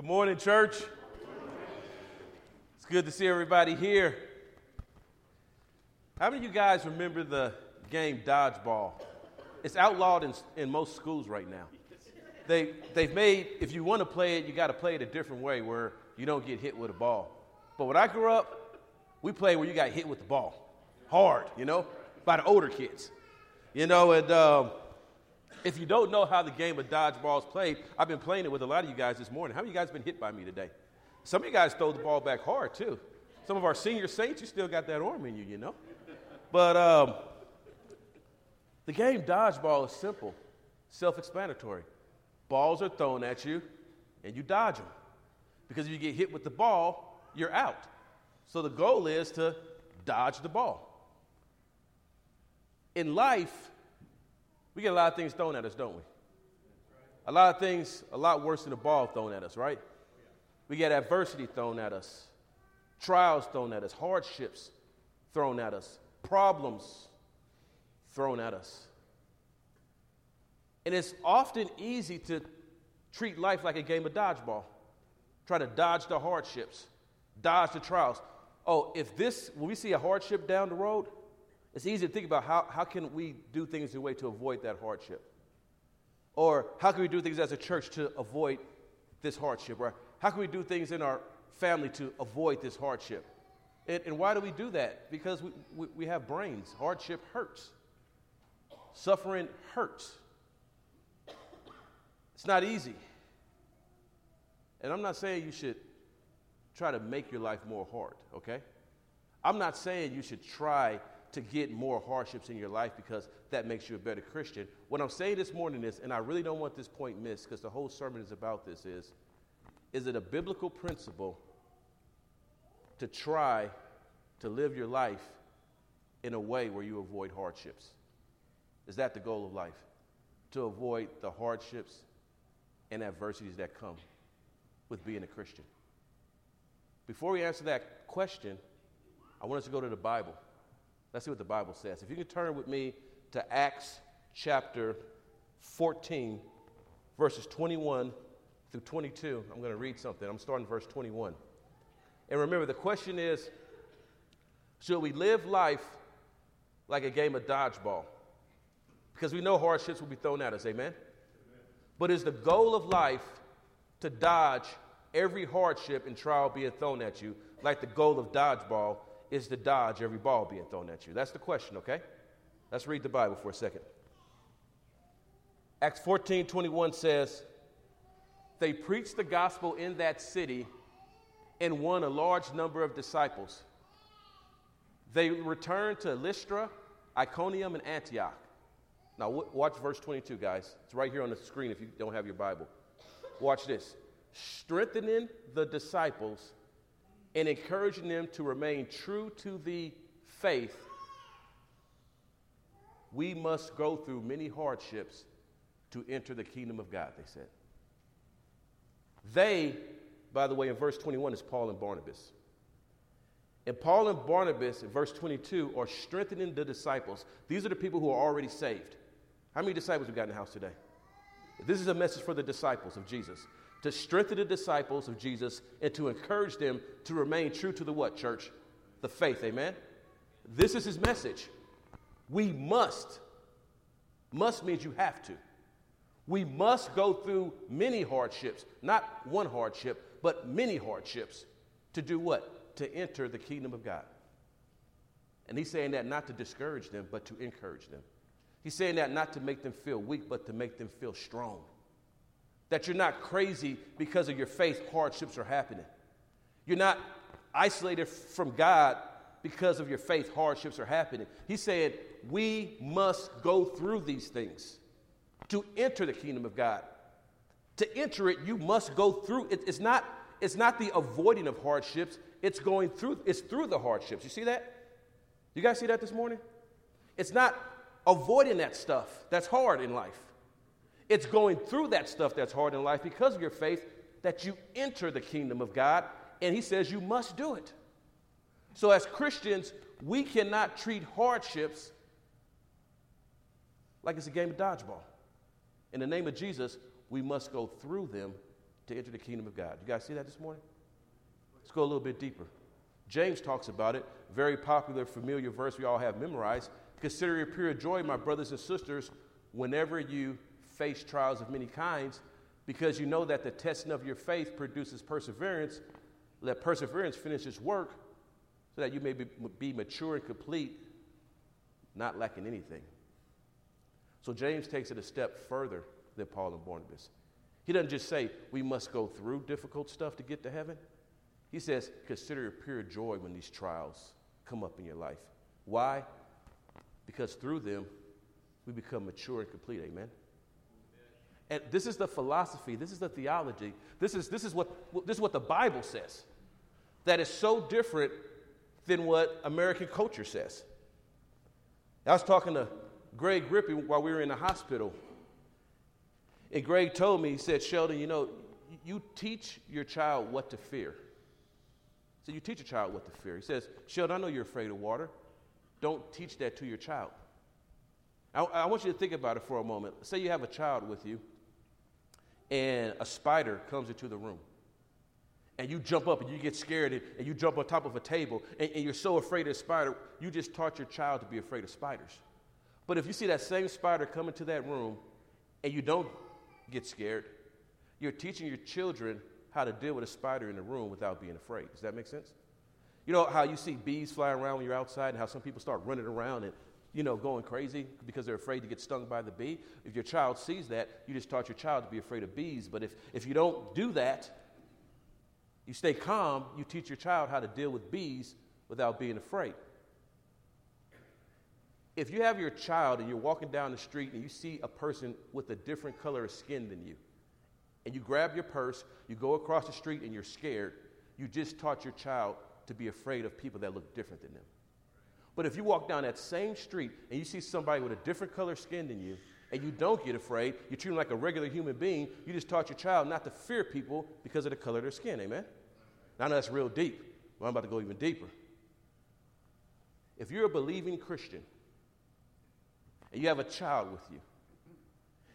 Good morning, church. Good morning. It's good to see everybody here. How many of you guys remember the game dodgeball? It's outlawed in most schools right now. They've made, if you want to play it, you got to play it a different way where you don't get hit with a ball. But when I grew up, we played where you got hit with the ball. Hard, you know, by the older kids. You know, and if you don't know how the game of dodgeball is played, I've been playing it with a lot of you guys this morning. How many of you guys been hit by me today? Some of you guys throw the ball back hard, too. Some of our senior saints, you still got that arm in you, you know. But the game dodgeball is simple, self-explanatory. Balls are thrown at you, and you dodge them. Because if you get hit with the ball, you're out. So the goal is to dodge the ball. In life, we get a lot of things thrown at us, don't we? A lot of things, a lot worse than a ball thrown at us, right? We get adversity thrown at us, trials thrown at us, hardships thrown at us, problems thrown at us. And it's often easy to treat life like a game of dodgeball. Try to dodge the hardships, dodge the trials. Oh, when we see a hardship down the road, it's easy to think about how can we do things in a way to avoid that hardship? Or how can we do things as a church to avoid this hardship? Or how can we do things in our family to avoid this hardship? And why do we do that? Because we have brains. Hardship hurts. Suffering hurts. It's not easy. And I'm not saying you should try to make your life more hard, okay? I'm not saying you should try to get more hardships in your life because that makes you a better Christian. What I'm saying this morning is, and I really don't want this point missed because the whole sermon is about this, is it a biblical principle to try to live your life in a way where you avoid hardships? Is that the goal of life? To avoid the hardships and adversities that come with being a Christian? Before we answer that question, I want us to go to the Bible. Let's see what the Bible says. If you can turn with me to Acts chapter 14, verses 21 through 22. I'm going to read something. I'm starting verse 21. And remember, the question is, should we live life like a game of dodgeball? Because we know hardships will be thrown at us, amen? But is the goal of life to dodge every hardship and trial being thrown at you, like the goal of dodgeball is to dodge every ball being thrown at you? That's the question, okay? Let's read the Bible for a second. Acts 14:21 says, "They preached the gospel in that city and won a large number of disciples. They returned to Lystra, Iconium, and Antioch." Now watch verse 22, guys. It's right here on the screen if you don't have your Bible. Watch this. "Strengthening the disciples and encouraging them to remain true to the faith, we must go through many hardships to enter the kingdom of God," they said. They, by the way, in verse 21 is Paul and Barnabas. And Paul and Barnabas in verse 22 are strengthening the disciples. These are the people who are already saved. How many disciples we got in the house today? This is a message for the disciples of Jesus. To strengthen the disciples of Jesus and to encourage them to remain true to the what, church? The faith, amen? This is his message. We must. Must means you have to. We must go through many hardships, not one hardship, but many hardships to do what? To enter the kingdom of God. And he's saying that not to discourage them, but to encourage them. He's saying that not to make them feel weak, but to make them feel strong. That you're not crazy because of your faith, hardships are happening. You're not isolated from God because of your faith, hardships are happening. He said, we must go through these things to enter the kingdom of God. To enter it, you must go through. It's not the avoiding of hardships. It's going through. It's through the hardships. You see that? You guys see that this morning? It's not avoiding that stuff that's hard in life. It's going through that stuff that's hard in life because of your faith that you enter the kingdom of God, and he says you must do it. So as Christians, we cannot treat hardships like it's a game of dodgeball. In the name of Jesus, we must go through them to enter the kingdom of God. You guys see that this morning? Let's go a little bit deeper. James talks about it. Very popular, familiar verse we all have memorized. Consider it pure joy, my brothers and sisters, whenever you face trials of many kinds, because you know that the testing of your faith produces perseverance. Let perseverance finish its work so that you may be mature and complete, not lacking anything. So James takes it a step further than Paul and Barnabas. He doesn't just say we must go through difficult stuff to get to heaven. He says, consider it pure joy when these trials come up in your life. Why? Because through them, we become mature and complete. Amen? And this is the philosophy. This is the theology. This is what the Bible says. That is so different than what American culture says. I was talking to Greg Rippey while we were in the hospital. And Greg told me, he said, Sheldon, you know, you teach your child what to fear. So you teach a child what to fear. He says, Sheldon, I know you're afraid of water. Don't teach that to your child. I want you to think about it for a moment. Say you have a child with you, and a spider comes into the room. And you jump up, and you get scared, and you jump on top of a table, and you're so afraid of a spider, you just taught your child to be afraid of spiders. But if you see that same spider come into that room, and you don't get scared, you're teaching your children how to deal with a spider in the room without being afraid. Does that make sense? You know how you see bees flying around when you're outside and how some people start running around and, you know, going crazy because they're afraid to get stung by the bee? If your child sees that, you just taught your child to be afraid of bees. But if you don't do that, you stay calm, you teach your child how to deal with bees without being afraid. If you have your child and you're walking down the street and you see a person with a different color of skin than you, and you grab your purse, you go across the street and you're scared, you just taught your child to be afraid of people that look different than them. But if you walk down that same street and you see somebody with a different color skin than you, and you don't get afraid, you treat them like a regular human being, you just taught your child not to fear people because of the color of their skin, amen? Now, I know that's real deep, but I'm about to go even deeper. If you're a believing Christian and you have a child with you,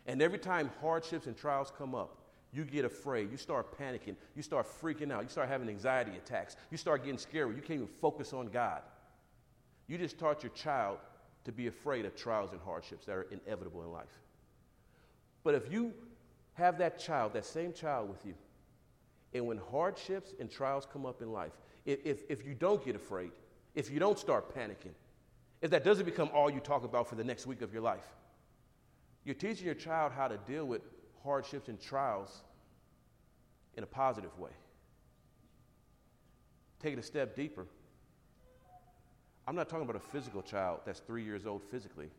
and every time hardships and trials come up, you get afraid, you start panicking, you start freaking out, you start having anxiety attacks, you start getting scared, you can't even focus on God. You just taught your child to be afraid of trials and hardships that are inevitable in life. But if you have that child, that same child with you, and when hardships and trials come up in life, if you don't get afraid, if you don't start panicking, if that doesn't become all you talk about for the next week of your life, you're teaching your child how to deal with hardships and trials in a positive way. Take it a step deeper. I'm not talking about a physical child that's 3 years old physically.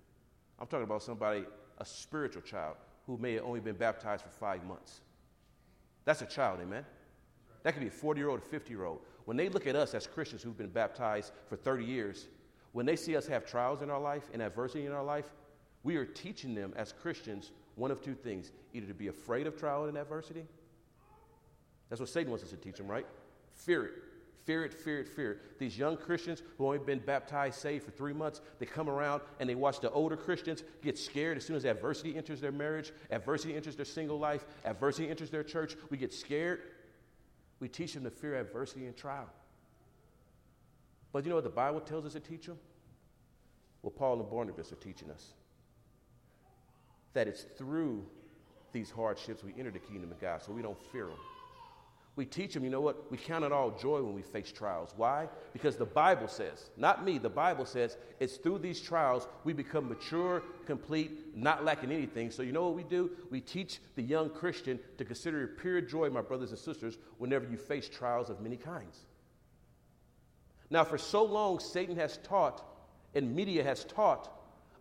I'm talking about somebody, a spiritual child, who may have only been baptized for 5 months. That's a child, amen? That could be a 40-year-old or 50-year-old. When they look at us as Christians who've been baptized for 30 years, when they see us have trials in our life and adversity in our life, we are teaching them as Christians one of two things, either to be afraid of trial and adversity. That's what Satan wants us to teach them, right? Fear it. Fear it, fear it, fear it. These young Christians who only been baptized, saved for 3 months, they come around and they watch the older Christians get scared as soon as adversity enters their marriage, adversity enters their single life, adversity enters their church. We get scared. We teach them to fear adversity and trial. But you know what the Bible tells us to teach them? What Paul and Barnabas are teaching us. That it's through these hardships we enter the kingdom of God, so we don't fear them. We teach them, you know what? We count it all joy when we face trials. Why? Because the Bible says, not me, the Bible says, it's through these trials we become mature, complete, not lacking anything. So you know what we do? We teach the young Christian to consider it pure joy, my brothers and sisters, whenever you face trials of many kinds. Now, for so long, Satan has taught and media has taught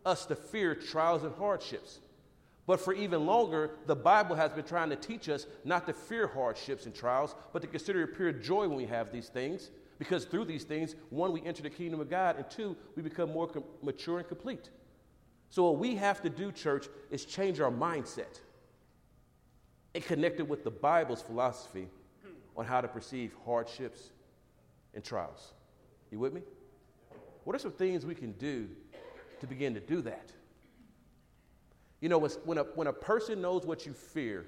us to fear trials and hardships. But for even longer, the Bible has been trying to teach us not to fear hardships and trials, but to consider it pure joy when we have these things, because through these things, one, we enter the kingdom of God, and two, we become more mature and complete. So what we have to do, church, is change our mindset and connect it with the Bible's philosophy on how to perceive hardships and trials. You with me? What are some things we can do to begin to do that? You know, when a person knows what you fear,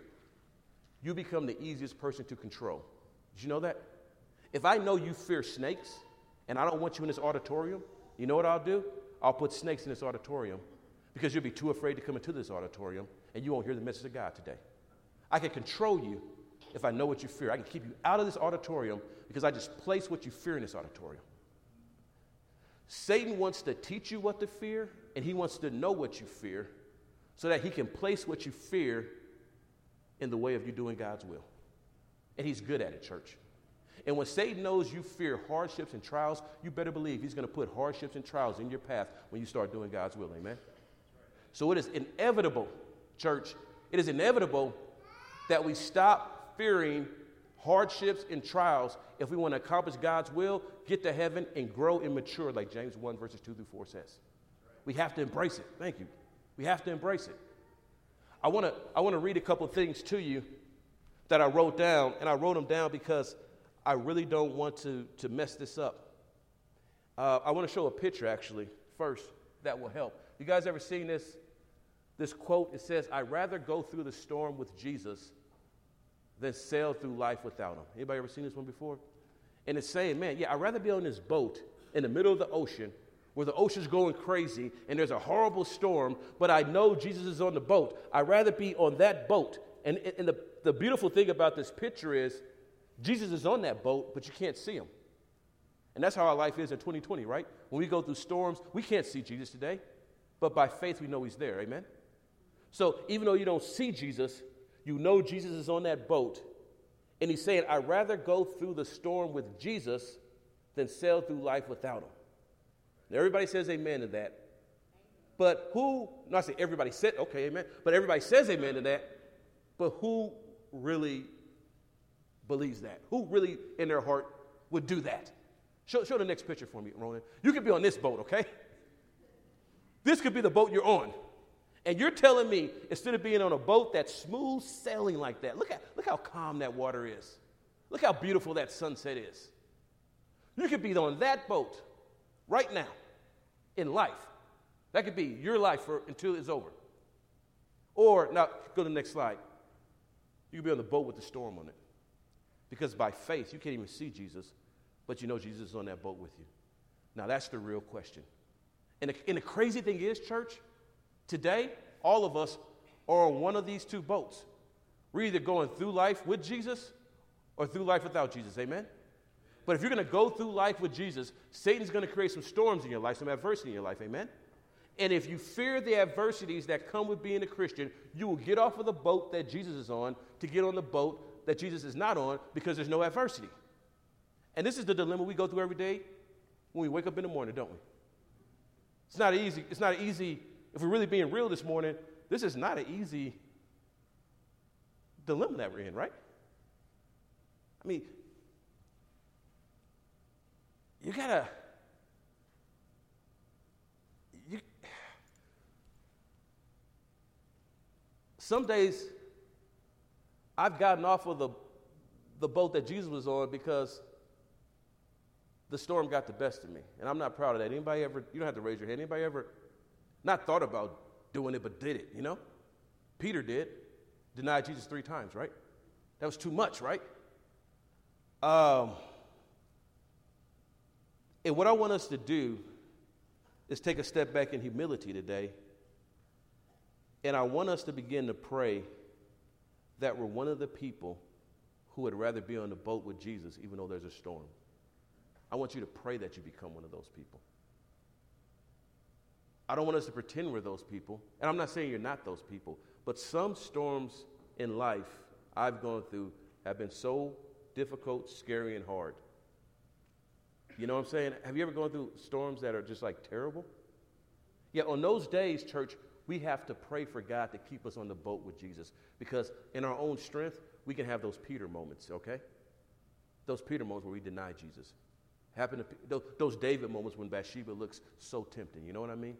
you become the easiest person to control. Did you know that? If I know you fear snakes and I don't want you in this auditorium, you know what I'll do? I'll put snakes in this auditorium because you'll be too afraid to come into this auditorium and you won't hear the message of God today. I can control you if I know what you fear. I can keep you out of this auditorium because I just place what you fear in this auditorium. Satan wants to teach you what to fear, and he wants to know what you fear so that he can place what you fear in the way of you doing God's will. And he's good at it, church. And when Satan knows you fear hardships and trials, you better believe he's going to put hardships and trials in your path when you start doing God's will, amen? So it is inevitable, church, it is inevitable that we stop fearing hardships and trials if we want to accomplish God's will, get to heaven, and grow and mature like James 1 verses 2 through 4 says. We have to embrace it. Thank you. We have to embrace it. I want to read a couple of things to you that I wrote down, and I wrote them down because I really don't want to mess this up. I want to show a picture, actually, first, that will help. You guys ever seen this quote? It says, "I'd rather go through the storm with Jesus than sail through life without him." Anybody ever seen this one before? And it's saying, man, yeah, I'd rather be on this boat in the middle of the ocean where the ocean's going crazy and there's a horrible storm, but I know Jesus is on the boat. I'd rather be on that boat. And the beautiful thing about this picture is Jesus is on that boat, but you can't see him. And that's how our life is in 2020, right? When we go through storms, we can't see Jesus today, but by faith we know he's there, amen? So even though you don't see Jesus, you know Jesus is on that boat, and he's saying, I'd rather go through the storm with Jesus than sail through life without him. Now, everybody says amen to that. But who, not say everybody said, okay, amen, but everybody says amen to that, but who really believes that? Who really in their heart would do that? Show the next picture for me, Ronan. You could be on this boat, okay? This could be the boat you're on. And you're telling me, instead of being on a boat that's smooth sailing like that, look how calm that water is. Look how beautiful that sunset is. You could be on that boat right now in life. That could be your life until it's over. Or, now, go to the next slide. You could be on the boat with the storm on it. Because by faith, you can't even see Jesus, but you know Jesus is on that boat with you. Now, that's the real question. And the crazy thing is, church, today, all of us are on one of these two boats. We're either going through life with Jesus or through life without Jesus, amen? But if you're going to go through life with Jesus, Satan's going to create some storms in your life, some adversity in your life, amen? And if you fear the adversities that come with being a Christian, you will get off of the boat that Jesus is on to get on the boat that Jesus is not on because there's no adversity. And this is the dilemma we go through every day when we wake up in the morning, don't we? It's not easy. If we're really being real this morning, this is not an easy dilemma that we're in, right? I mean, some days I've gotten off of the boat that Jesus was on because the storm got the best of me, and I'm not proud of that. You don't have to raise your hand, anybody ever not thought about doing it, but did it, you know? Peter denied Jesus 3 times, right? That was too much, right? And what I want us to do is take a step back in humility today, and I want us to begin to pray that we're one of the people who would rather be on the boat with Jesus even though there's a storm. I want you to pray that you become one of those people. I don't want us to pretend we're those people. And I'm not saying you're not those people. But some storms in life I've gone through have been so difficult, scary, and hard. You know what I'm saying? Have you ever gone through storms that are just like terrible? Yeah, on those days, church, we have to pray for God to keep us on the boat with Jesus. Because in our own strength, we can have those Peter moments, okay? Those Peter moments where we deny Jesus. Happened to those David moments when Bathsheba looks so tempting. You know what I mean?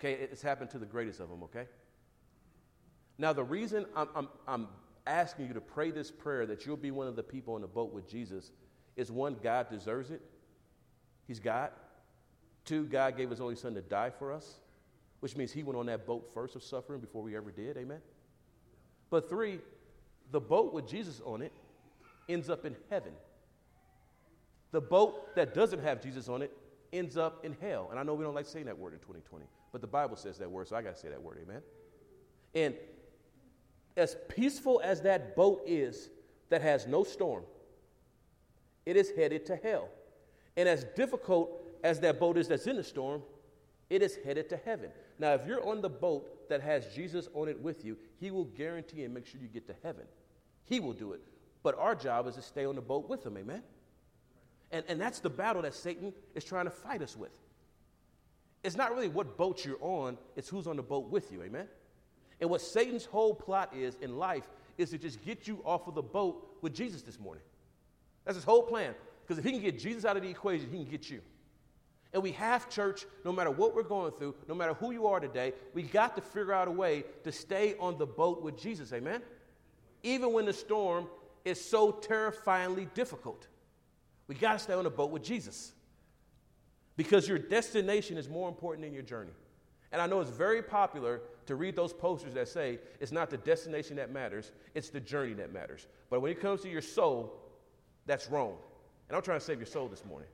Okay, it's happened to the greatest of them, okay? Now, the reason I'm asking you to pray this prayer that you'll be one of the people on the boat with Jesus is, 1, God deserves it. He's God. 2, God gave his only son to die for us, which means he went on that boat first of suffering before we ever did, amen? But 3, The boat with Jesus on it ends up in heaven. The boat that doesn't have Jesus on it ends up in hell. And I know we don't like saying that word in 2020, but the Bible says that word, so I got to say that word, amen? And as peaceful as that boat is that has no storm, it is headed to hell. And as difficult as that boat is that's in the storm, it is headed to heaven. Now, if you're on the boat that has Jesus on it with you, he will guarantee and make sure you get to heaven. He will do it. But our job is to stay on the boat with him, amen? And that's the battle that Satan is trying to fight us with. It's not really what boat you're on, it's who's on the boat with you, amen? And what Satan's whole plot is in life is to just get you off of the boat with Jesus this morning. That's his whole plan. Because if he can get Jesus out of the equation, he can get you. And we have, church, no matter what we're going through, no matter who you are today, we got to figure out a way to stay on the boat with Jesus, amen? Even when the storm is so terrifyingly difficult. We got to stay on the boat with Jesus because your destination is more important than your journey. And I know it's very popular to read those posters that say it's not the destination that matters, it's the journey that matters. But when it comes to your soul, that's wrong. And I'm trying to save your soul this morning.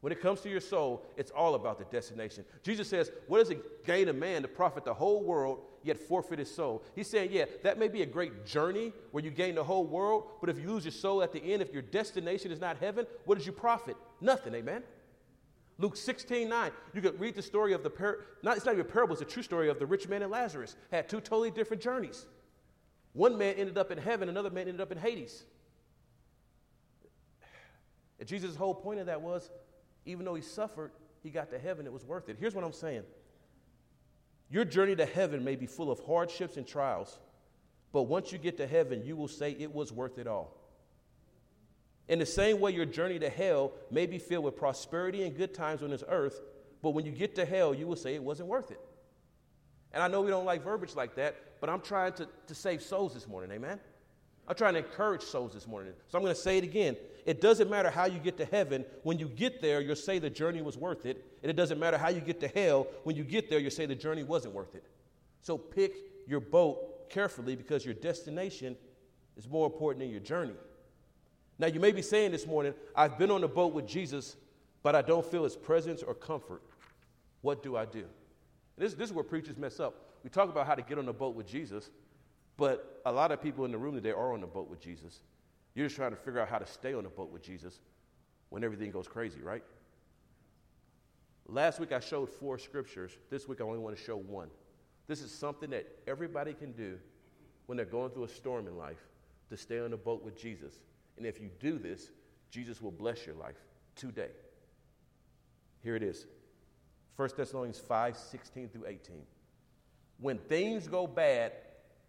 When it comes to your soul, it's all about the destination. Jesus says, what does it gain a man to profit the whole world, yet forfeit his soul? He's saying, yeah, that may be a great journey where you gain the whole world, but if you lose your soul at the end, if your destination is not heaven, what did you profit? Nothing, amen? Luke 16:9, you could read the story of the it's not even a parable, it's a true story of the rich man and Lazarus. Had two totally different journeys. One man ended up in heaven, another man ended up in Hades. And Jesus' whole point of that was, even though he suffered, he got to heaven. It was worth it. Here's what I'm saying. Your journey to heaven may be full of hardships and trials, but once you get to heaven, you will say it was worth it all. In the same way, your journey to hell may be filled with prosperity and good times on this earth, but when you get to hell, you will say it wasn't worth it. And I know we don't like verbiage like that, but I'm trying to save souls this morning, amen? I'm trying to encourage souls this morning. So I'm going to say it again. It doesn't matter how you get to heaven. When you get there, you'll say the journey was worth it. And it doesn't matter how you get to hell. When you get there, you'll say the journey wasn't worth it. So pick your boat carefully because your destination is more important than your journey. Now, you may be saying this morning, I've been on the boat with Jesus, but I don't feel his presence or comfort. What do I do? This is where preachers mess up. We talk about how to get on the boat with Jesus, but a lot of people in the room today are on the boat with Jesus. You're just trying to figure out how to stay on the boat with Jesus when everything goes crazy, right? Last week I showed 4 scriptures. This week I only want to show one. This is something that everybody can do when they're going through a storm in life, to stay on the boat with Jesus. And if you do this, Jesus will bless your life today. Here it is. 1 Thessalonians 5:16 through 18. When things go bad,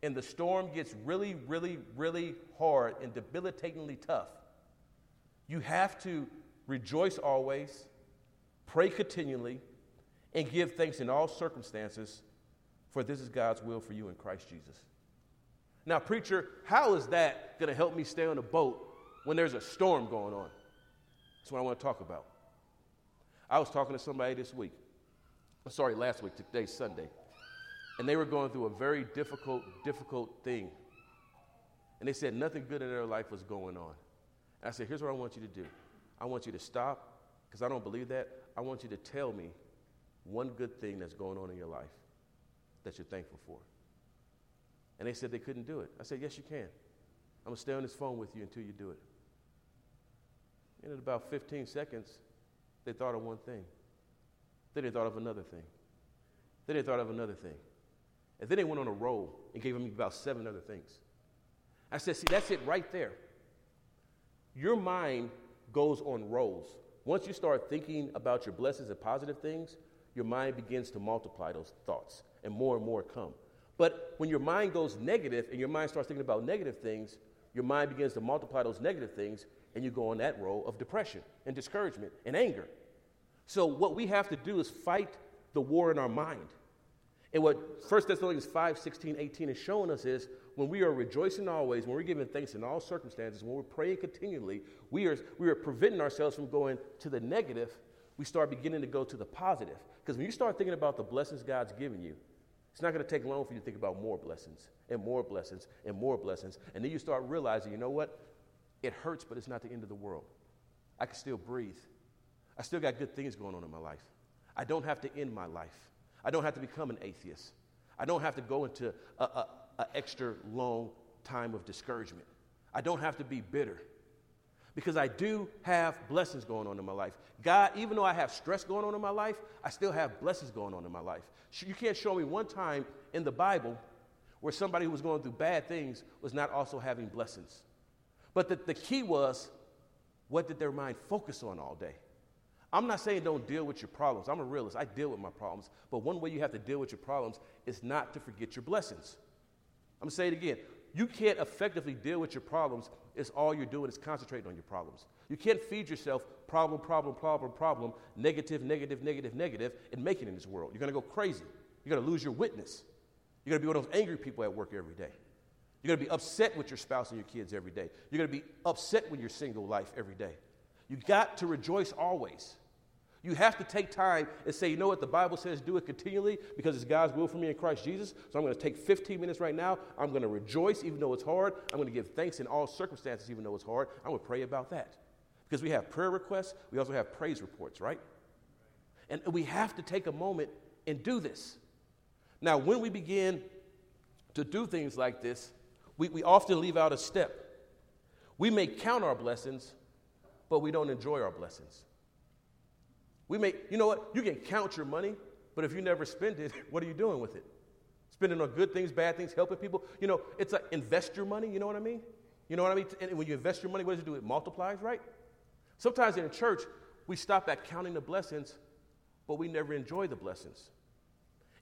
and the storm gets really, really, really hard and debilitatingly tough, you have to rejoice always, pray continually, and give thanks in all circumstances, for this is God's will for you in Christ Jesus. Now, preacher, how is that going to help me stay on the boat when there's a storm going on? That's what I want to talk about. I was talking to somebody last week, today's Sunday. And they were going through a very difficult thing. And they said nothing good in their life was going on. And I said, here's what I want you to do. I want you to stop, because I don't believe that. I want you to tell me one good thing that's going on in your life that you're thankful for. And they said they couldn't do it. I said, yes, you can. I'm going to stay on this phone with you until you do it. And in about 15 seconds, they thought of one thing. Then they thought of another thing. Then they thought of another thing. And then they went on a roll and gave him about 7 other things. I said, see, that's it right there. Your mind goes on rolls. Once you start thinking about your blessings and positive things, your mind begins to multiply those thoughts, and more come. But when your mind goes negative and your mind starts thinking about negative things, your mind begins to multiply those negative things, and you go on that roll of depression and discouragement and anger. So what we have to do is fight the war in our mind. And what 1 Thessalonians 5:16-18 is showing us is when we are rejoicing always, when we're giving thanks in all circumstances, when we're praying continually, we are preventing ourselves from going to the negative. We start beginning to go to the positive. Because when you start thinking about the blessings God's given you, It's not going to take long for you to think about more blessings and more blessings and more blessings. And then you start realizing, you know what? It hurts, but it's not the end of the world. I can still breathe. I still got good things going on in my life. I don't have to end my life. I don't have to become an atheist. I don't have to go into an extra long time of discouragement. I don't have to be bitter because I do have blessings going on in my life. God, even though I have stress going on in my life, I still have blessings going on in my life. You can't show me one time in the Bible where somebody who was going through bad things was not also having blessings. But the key was, what did their mind focus on all day? I'm not saying don't deal with your problems. I'm a realist. I deal with my problems. But one way you have to deal with your problems is not to forget your blessings. I'm going to say it again. You can't effectively deal with your problems if all you're doing is concentrating on your problems. You can't feed yourself problem, negative, and make it in this world. You're going to go crazy. You're going to lose your witness. You're going to be one of those angry people at work every day. You're going to be upset with your spouse and your kids every day. You're going to be upset with your single life every day. You got to rejoice always. You have to take time and say, you know what, the Bible says do it continually because it's God's will for me in Christ Jesus. So I'm going to take 15 minutes right now. I'm going to rejoice even though it's hard. I'm going to give thanks in all circumstances even though it's hard. I'm going to pray about that. Because we have prayer requests. We also have praise reports, right? And we have to take a moment and do this. Now, when we begin to do things like this, we often leave out a step. We may count our blessings, but we don't enjoy our blessings. We may, you know what? You can count your money, but if you never spend it, what are you doing with it? Spending on good things, bad things, helping people. You know, it's like invest your money, you know what I mean? You know what I mean? And when you invest your money, what does it do? It multiplies, right? Sometimes in a church, we stop at counting the blessings, but we never enjoy the blessings.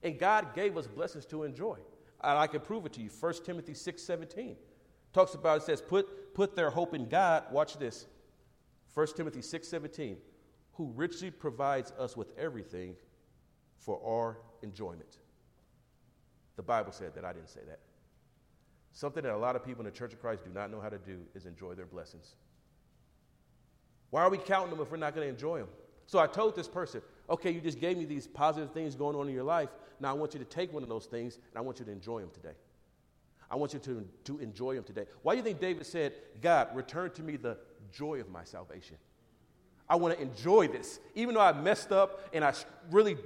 And God gave us blessings to enjoy. And I can prove it to you. 1 Timothy 6:17 talks about, it says, put their hope in God. Watch this. 1 Timothy 6:17, who richly provides us with everything for our enjoyment. The Bible said that. I didn't say that. Something that a lot of people in the Church of Christ do not know how to do is enjoy their blessings. Why are we counting them if we're not going to enjoy them? So I told this person, okay, you just gave me these positive things going on in your life. Now I want you to take one of those things and I want you to enjoy them today. I want you to enjoy them today. Why do you think David said, God, return to me the joy of my salvation? I want to enjoy this. Even though I messed up and I really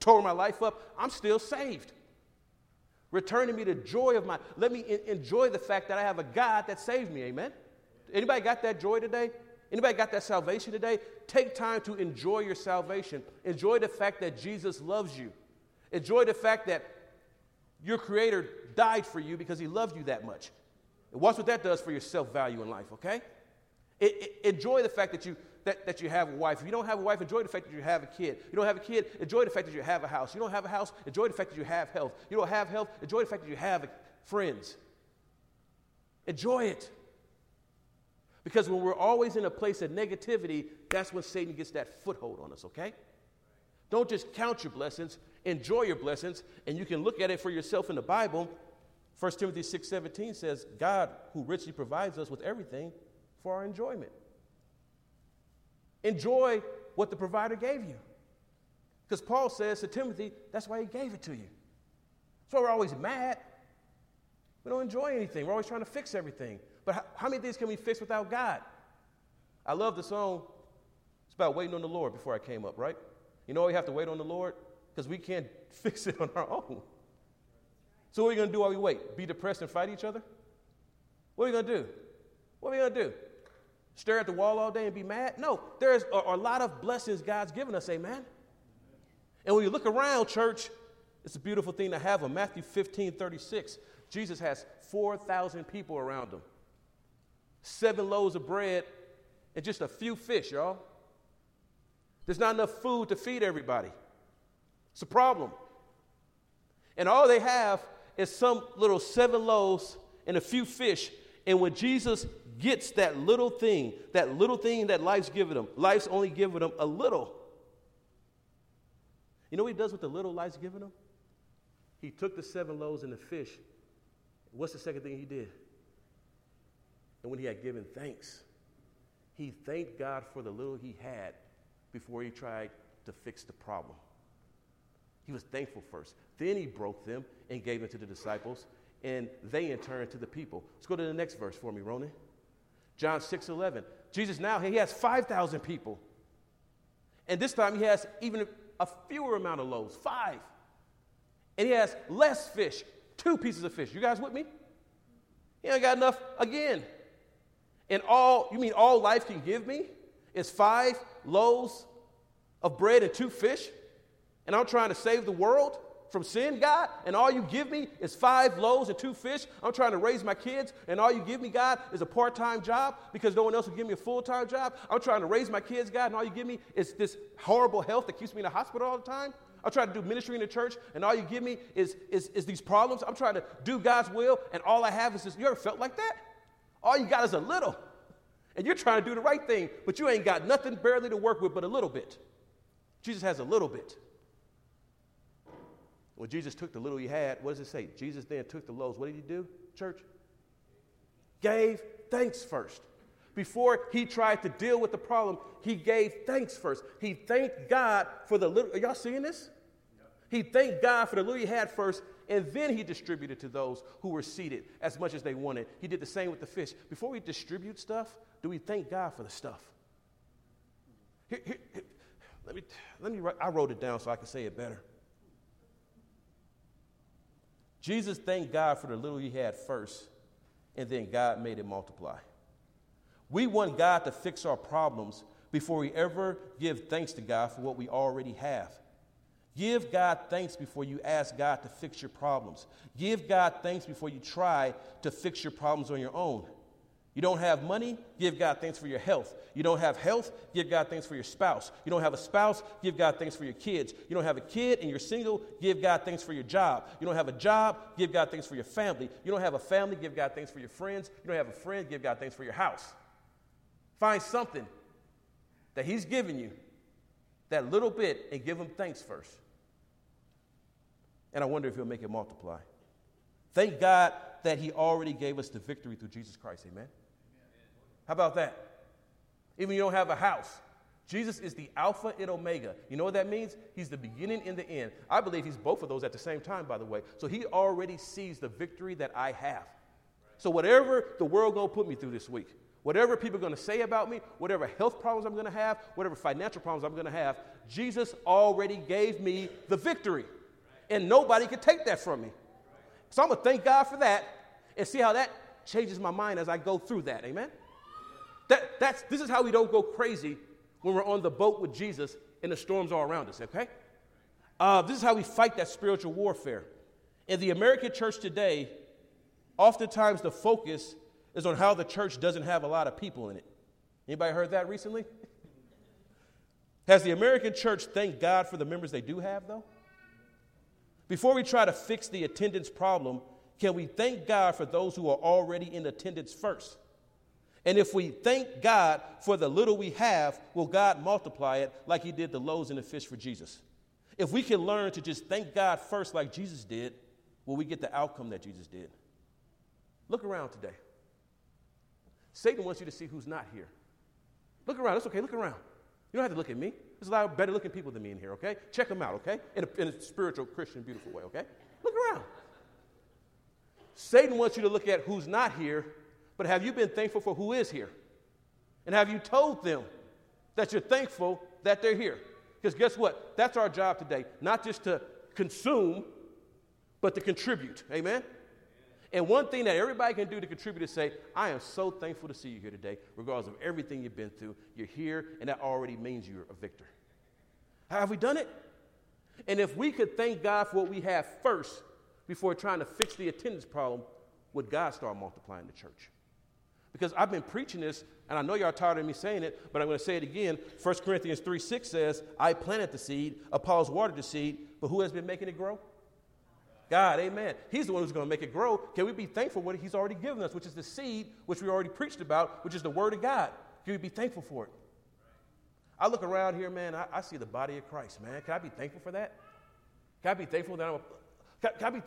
tore my life up, I'm still saved. Return to me the joy of my, let me enjoy the fact that I have a God that saved me, amen? Anybody got that joy today? Anybody got that salvation today? Take time to enjoy your salvation. Enjoy the fact that Jesus loves you. Enjoy the fact that your Creator died for you because He loved you that much. And watch what that does for your self-value in life, okay? Enjoy the fact that you have a wife. If you don't have a wife, enjoy the fact that you have a kid. You don't have a kid, enjoy the fact that you have a house. You don't have a house, enjoy the fact that you have health. You don't have health, enjoy the fact that you have friends. Enjoy it. Because when we're always in a place of negativity, that's when Satan gets that foothold on us, okay? Don't just count your blessings, enjoy your blessings, and you can look at it for yourself in the Bible. 1 Timothy 6:17 says, God, who richly provides us with everything, for our enjoyment. Enjoy what the provider gave you. Because Paul says to Timothy, that's why he gave it to you. So we're always mad. We don't enjoy anything. We're always trying to fix everything. But how many things can we fix without God? I love the song. It's about waiting on the Lord before I came up, right? You know we have to wait on the Lord? Because we can't fix it on our own. So what are we going to do while we wait? Be depressed and fight each other? What are we going to do? What are we going to do? Stare at the wall all day and be mad? No, there's a lot of blessings God's given us, amen? And when you look around, church, it's a beautiful thing to have them. Matthew 15:36, Jesus has 4,000 people around him. 7 loaves of bread and just a few fish, y'all. There's not enough food to feed everybody. It's a problem. And all they have is some little 7 loaves and a few fish. And when Jesus gets that little thing that life's given him, life's only given him a little. You know what he does with the little life's given him? He took the 7 loaves and the fish. What's the second thing he did? And when he had given thanks, he thanked God for the little he had before he tried to fix the problem. He was thankful first. Then he broke them and gave them to the disciples, and they in turn to the people. Let's go to the next verse for me, Ronan. John 6:11. Jesus now, he has 5,000 people. And this time he has even a fewer amount of loaves, 5. And he has less fish, 2 pieces of fish. You guys with me? He ain't got enough again. And all, you mean all life can give me is 5 loaves of bread and 2 fish? And I'm trying to save the world from sin, God, and all you give me is 5 loaves and 2 fish. I'm trying to raise my kids, and all you give me, God, is a part-time job because no one else will give me a full-time job. I'm trying to raise my kids, God, and all you give me is this horrible health that keeps me in the hospital all the time. I'm trying to do ministry in the church, and all you give me is these problems. I'm trying to do God's will, and all I have is this. You ever felt like that? All you got is a little, and you're trying to do the right thing, but you ain't got nothing barely to work with but a little bit. Jesus has a little bit. When Jesus took the little he had, what does it say? Jesus then took the loaves. What did he do, church? Gave thanks first. Before he tried to deal with the problem, he gave thanks first. He thanked God for the little. Are y'all seeing this? No. He thanked God for the little he had first, and then he distributed to those who were seated as much as they wanted. He did the same with the fish. Before we distribute stuff, do we thank God for the stuff? Here, let me write. I wrote it down so I can say it better. Jesus thanked God for the little he had first, and then God made it multiply. We want God to fix our problems before we ever give thanks to God for what we already have. Give God thanks before you ask God to fix your problems. Give God thanks before you try to fix your problems on your own. You don't have money? Give God thanks for your health. You don't have health? Give God thanks for your spouse. You don't have a spouse? Give God thanks for your kids. You don't have a kid and you're single? Give God thanks for your job. You don't have a job? Give God thanks for your family. You don't have a family? Give God thanks for your friends. You don't have a friend? Give God thanks for your house. Find something that he's given you, that little bit, and give him thanks first. And I wonder if he'll make it multiply. Thank God that he already gave us the victory through Jesus Christ. Amen? How about that? Even if you don't have a house, Jesus is the Alpha and Omega. You know what that means? He's the beginning and the end. I believe he's both of those at the same time, by the way. So he already sees the victory that I have. So whatever the world going to put me through this week, whatever people are going to say about me, whatever health problems I'm going to have, whatever financial problems I'm going to have, Jesus already gave me the victory. And nobody can take that from me. So I'm going to thank God for that and see how that changes my mind as I go through that. Amen? This is how we don't go crazy when we're on the boat with Jesus and the storms all around us, okay? This is how we fight that spiritual warfare. In the American church today, oftentimes the focus is on how the church doesn't have a lot of people in it. Anybody heard that recently? Has the American church thanked God for the members they do have, though? Before we try to fix the attendance problem, can we thank God for those who are already in attendance first? And if we thank God for the little we have, will God multiply it like he did the loaves and the fish for Jesus? If we can learn to just thank God first like Jesus did, will we get the outcome that Jesus did? Look around today. Satan wants you to see who's not here. Look around. It's okay. Look around. You don't have to look at me. There's a lot of better-looking people than me in here, okay? Check them out, okay? In a spiritual, Christian, beautiful way, okay? Look around. Satan wants you to look at who's not here, but have you been thankful for who is here? And have you told them that you're thankful that they're here? Because guess what? That's our job today, not just to consume, but to contribute, amen? And one thing that everybody can do to contribute is say, I am so thankful to see you here today, regardless of everything you've been through. You're here, and that already means you're a victor. Have we done it? And if we could thank God for what we have first before trying to fix the attendance problem, would God start multiplying the church? Because I've been preaching this, and I know y'all are tired of me saying it, but I'm going to say it again. 1 Corinthians 3:6 says, I planted the seed, Apollos watered the seed, but who has been making it grow? God, amen. He's the one who's going to make it grow. Can we be thankful for what he's already given us, which is the seed, which we already preached about, which is the word of God? Can we be thankful for it? I look around here, man, I see the body of Christ, man. Can I be thankful for that? Can I be thankful that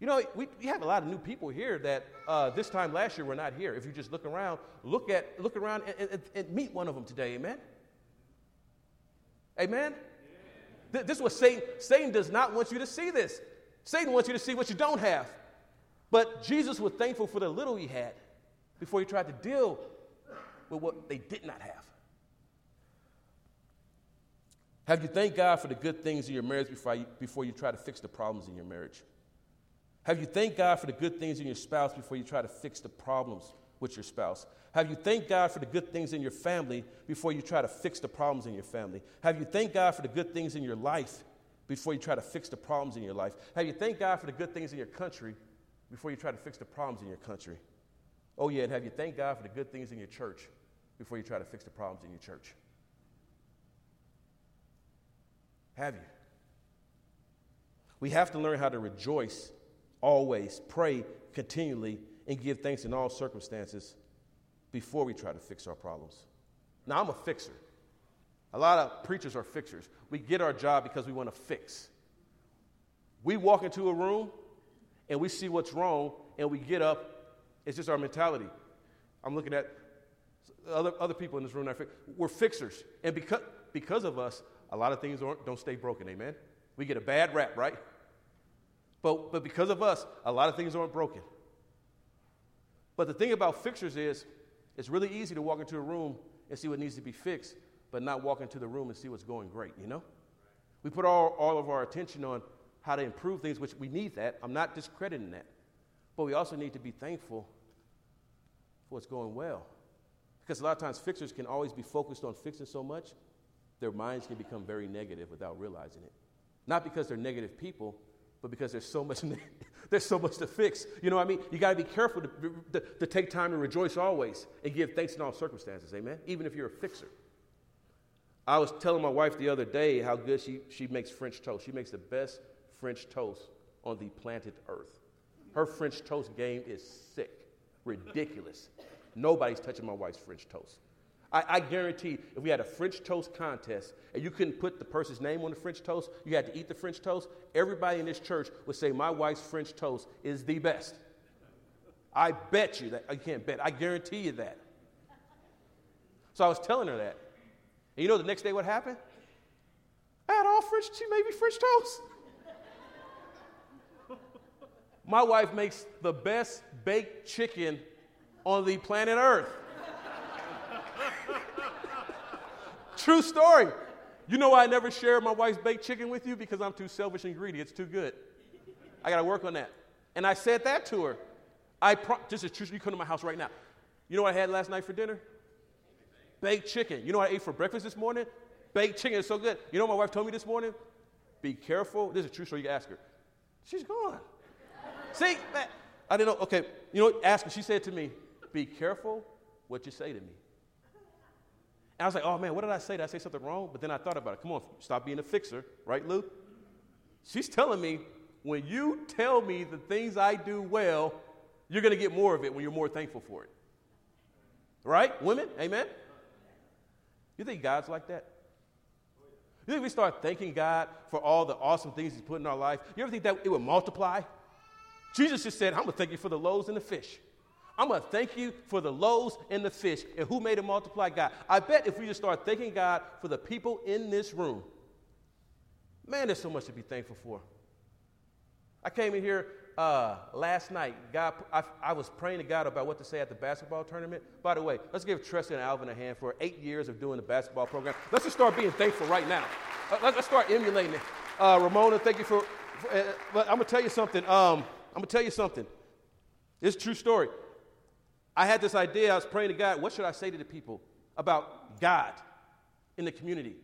you know, we have a lot of new people here that this time last year were not here. If you just look around, look around and meet one of them today, amen? Amen? This is what Satan does not want you to see this. Satan wants you to see what you don't have. But Jesus was thankful for the little he had before he tried to deal with what they did not have. Have you thanked God for the good things in your marriage before you try to fix the problems in your marriage? Have you thanked God for the good things in your spouse before you try to fix the problems with your spouse? Have you thanked God for the good things in your family before you try to fix the problems in your family? Have you thanked God for the good things in your life before you try to fix the problems in your life? Have you thanked God for the good things in your country before you try to fix the problems in your country? Oh yeah, and have you thanked God for the good things in your church before you try to fix the problems in your church? Have you? We have to learn how to rejoice always, pray continually, and give thanks in all circumstances before we try to fix our problems. Now, I'm a fixer. A lot of preachers are fixers. We get our job because we want to fix. We walk into a room, and we see what's wrong, and we get up. It's just our mentality. I'm looking at other people in this room. We're fixers. And because of us, a lot of things don't stay broken, amen? We get a bad rap, right? But because of us, a lot of things aren't broken. But the thing about fixers is, it's really easy to walk into a room and see what needs to be fixed, but not walk into the room and see what's going great, you know? We put all of our attention on how to improve things, which we need that. I'm not discrediting that. But we also need to be thankful for what's going well. Because a lot of times fixers can always be focused on fixing so much, their minds can become very negative without realizing it. Not because they're negative people, but because there's so much to fix. You know what I mean? You got to be careful to take time to rejoice always and give thanks in all circumstances, amen? Even if you're a fixer. I was telling my wife the other day how good she makes French toast. She makes the best French toast on the planet Earth. Her French toast game is sick, ridiculous. Nobody's touching my wife's French toast. I guarantee if we had a French toast contest and you couldn't put the person's name on the French toast, you had to eat the French toast, everybody in this church would say my wife's French toast is the best. I bet you that. I can't bet. I guarantee you that. So I was telling her that. And you know the next day what happened? I had all French. She made me French toast. My wife makes the best baked chicken on the planet Earth. True story. You know why I never share my wife's baked chicken with you? Because I'm too selfish and greedy. It's too good. I got to work on that. And I said that to her. This is true. You come to my house right now. You know what I had last night for dinner? Baked chicken. You know what I ate for breakfast this morning? Baked chicken. It's so good. You know what my wife told me this morning? Be careful. This is a true story. You can ask her. She's gone. See, I didn't know. Okay, you know what? Ask her. She said to me, be careful what you say to me. And I was like, oh, man, what did I say? Did I say something wrong? But then I thought about it. Come on, stop being a fixer. Right, Luke? She's telling me, when you tell me the things I do well, you're going to get more of it when you're more thankful for it. Right, women? Amen? You think God's like that? You think we start thanking God for all the awesome things he's put in our life? You ever think that it would multiply? Jesus just said, I'm going to thank you for the loaves and the fish. I'm going to thank you for the loaves and the fish. And who made it multiply? God. I bet if we just start thanking God for the people in this room, man, there's so much to be thankful for. I came in here last night. God, I was praying to God about what to say at the basketball tournament. By the way, let's give Tressie and Alvin a hand for 8 years of doing the basketball program. Let's just start being thankful right now. Let's start emulating it. Ramona, thank you but I'm going to tell you something. It's a true story. I had this idea. I was praying to God, what should I say to the people about God in the community?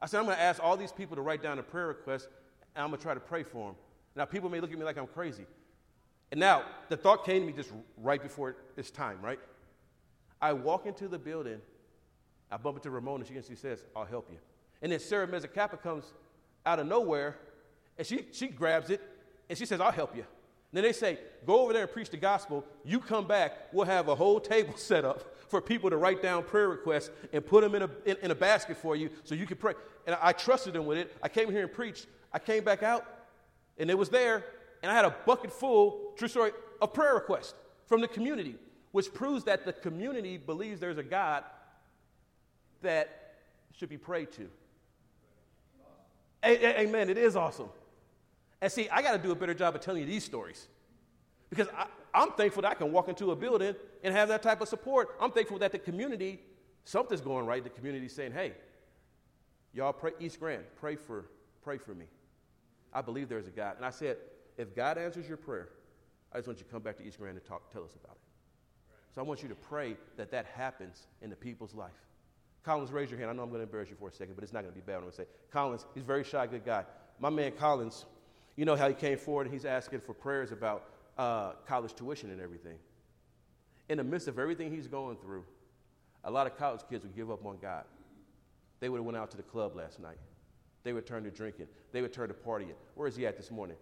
I said, I'm going to ask all these people to write down a prayer request, and I'm going to try to pray for them. Now, people may look at me like I'm crazy. And now, the thought came to me just right before it's time, right? I walk into the building. I bump into Ramona. She says, I'll help you. And then Sarah Mezzacappa comes out of nowhere, and she grabs it, and she says, I'll help you. Then they say, go over there and preach the gospel. You come back, we'll have a whole table set up for people to write down prayer requests and put them in a basket for you so you can pray. And I trusted them with it. I came here and preached. I came back out, and it was there, and I had a bucket full, true story, of prayer requests from the community, which proves that the community believes there's a God that should be prayed to. Amen. It is awesome. And see, I got to do a better job of telling you these stories, because I'm thankful that I can walk into a building and have that type of support. I'm thankful that the community, something's going right. The community's saying, hey, y'all pray, East Grand, pray for me. I believe there's a God. And I said, if God answers your prayer, I just want you to come back to East Grand and tell us about it. Right. So I want you to pray that happens in the people's life. Collins, raise your hand. I know I'm going to embarrass you for a second, but it's not going to be bad when I say. Collins, he's a very shy, good guy. My man Collins, you know how he came forward and he's asking for prayers about college tuition and everything. In the midst of everything he's going through, a lot of college kids would give up on God. They would have went out to the club last night. They would turn to drinking. They would turn to partying. Where is he at this morning?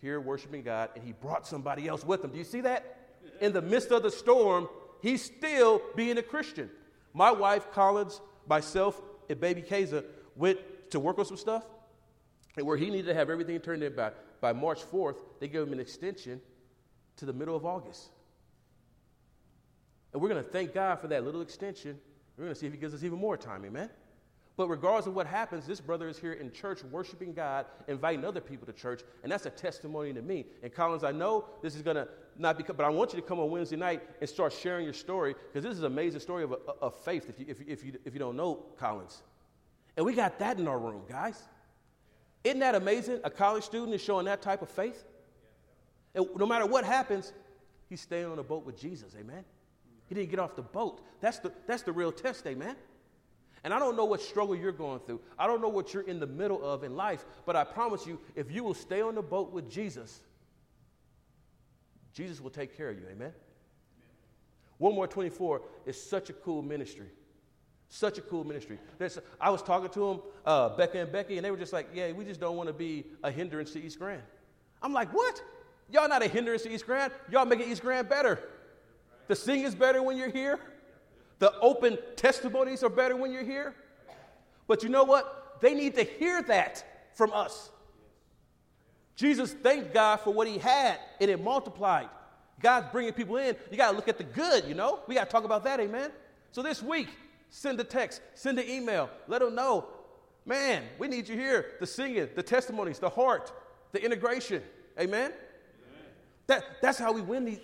Here worshiping God, and he brought somebody else with him. Do you see that? In the midst of the storm, he's still being a Christian. My wife, Collins, myself, and baby Kaza went to work on some stuff, and where he needed to have everything turned in by March 4th, they gave him an extension to the middle of August. And we're going to thank God for that little extension. We're going to see if he gives us even more time, amen? But regardless of what happens, this brother is here in church worshiping God, inviting other people to church, and that's a testimony to me. And Collins, I know this is going to not be, but I want you to come on Wednesday night and start sharing your story, because this is an amazing story of a faith if you don't know Collins. And we got that in our room, guys. Isn't that amazing? A college student is showing that type of faith. And no matter what happens, he's staying on a boat with Jesus, amen? He didn't get off the boat. That's the real test, amen? And I don't know what struggle you're going through. I don't know what you're in the middle of in life, but I promise you, if you will stay on the boat with Jesus, Jesus will take care of you, amen? Amen. 1 More 24 is such a cool ministry. Such a cool ministry. I was talking to them, Becca and Becky, and they were just like, yeah, we just don't want to be a hindrance to East Grand. I'm like, what? Y'all not a hindrance to East Grand. Y'all making East Grand better. The singing is better when you're here. The open testimonies are better when you're here. But you know what? They need to hear that from us. Jesus thanked God for what he had, and it multiplied. God's bringing people in. You got to look at the good, you know? We got to talk about that, amen? So this week, send a text, send an email. Let them know, man, we need you here. The singing, the testimonies, the heart, the integration, amen? Amen. That's how we win these.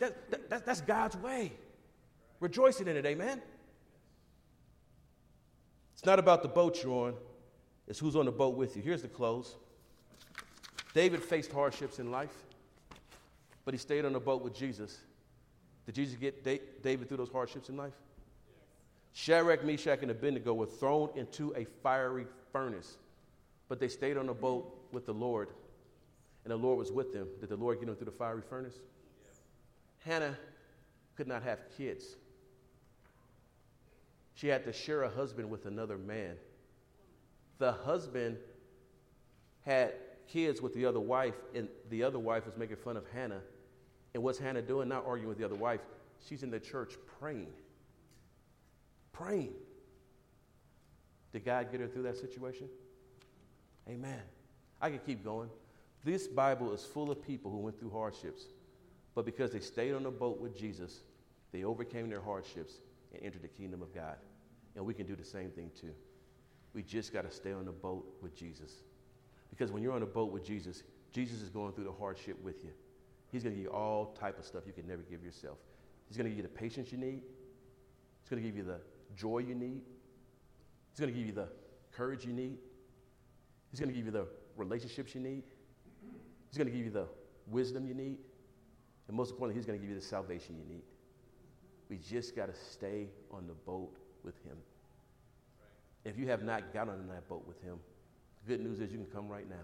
That's God's way. Rejoicing in it, amen? It's not about the boat you're on. It's who's on the boat with you. Here's the close. David faced hardships in life, but he stayed on the boat with Jesus. Did Jesus get David through those hardships in life? Sherech, Meshach, and Abednego were thrown into a fiery furnace, but they stayed on the boat with the Lord, and the Lord was with them. Did the Lord get them through the fiery furnace? Yeah. Hannah could not have kids. She had to share a husband with another man. The husband had kids with the other wife, and the other wife was making fun of Hannah. And what's Hannah doing? Not arguing with the other wife. She's in the church praying. Praying. Did God get her through that situation? Amen. I could keep going. This Bible is full of people who went through hardships, but because they stayed on the boat with Jesus, they overcame their hardships and entered the kingdom of God. And we can do the same thing too. We just got to stay on the boat with Jesus. Because when you're on the boat with Jesus, Jesus is going through the hardship with you. He's going to give you all type of stuff you can never give yourself. He's going to give you the patience you need. He's going to give you the joy you need. He's going to give you the courage you need. He's going to give you the relationships you need. He's going to give you the wisdom you need. And most importantly, he's going to give you the salvation you need. We just got to stay on the boat with him. Right. If you have not gotten on that boat with him, the good news is you can come right now.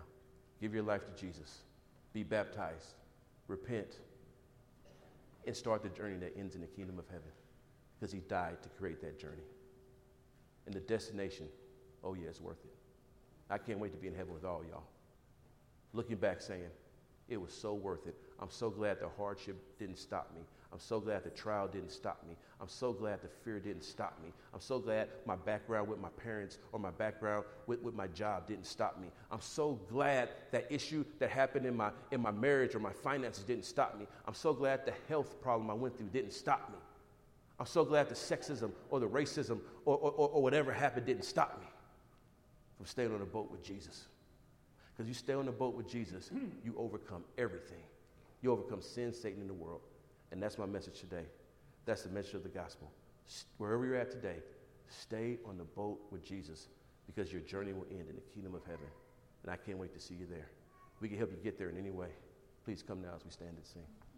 Give your life to Jesus. Be baptized. Repent. And start the journey that ends in the kingdom of heaven. Because he died to create that journey. And the destination, oh yeah, it's worth it. I can't wait to be in heaven with all y'all. Looking back saying, it was so worth it. I'm so glad the hardship didn't stop me. I'm so glad the trial didn't stop me. I'm so glad the fear didn't stop me. I'm so glad my background with my parents or my background with my job didn't stop me. I'm so glad that issue that happened in my marriage or my finances didn't stop me. I'm so glad the health problem I went through didn't stop me. I'm so glad the sexism or the racism or whatever happened didn't stop me from staying on a boat with Jesus. Because you stay on the boat with Jesus, you overcome everything. You overcome sin, Satan, and the world. And that's my message today. That's the message of the gospel. Wherever you're at today, stay on the boat with Jesus, because your journey will end in the kingdom of heaven. And I can't wait to see you there. We can help you get there in any way. Please come now as we stand and sing.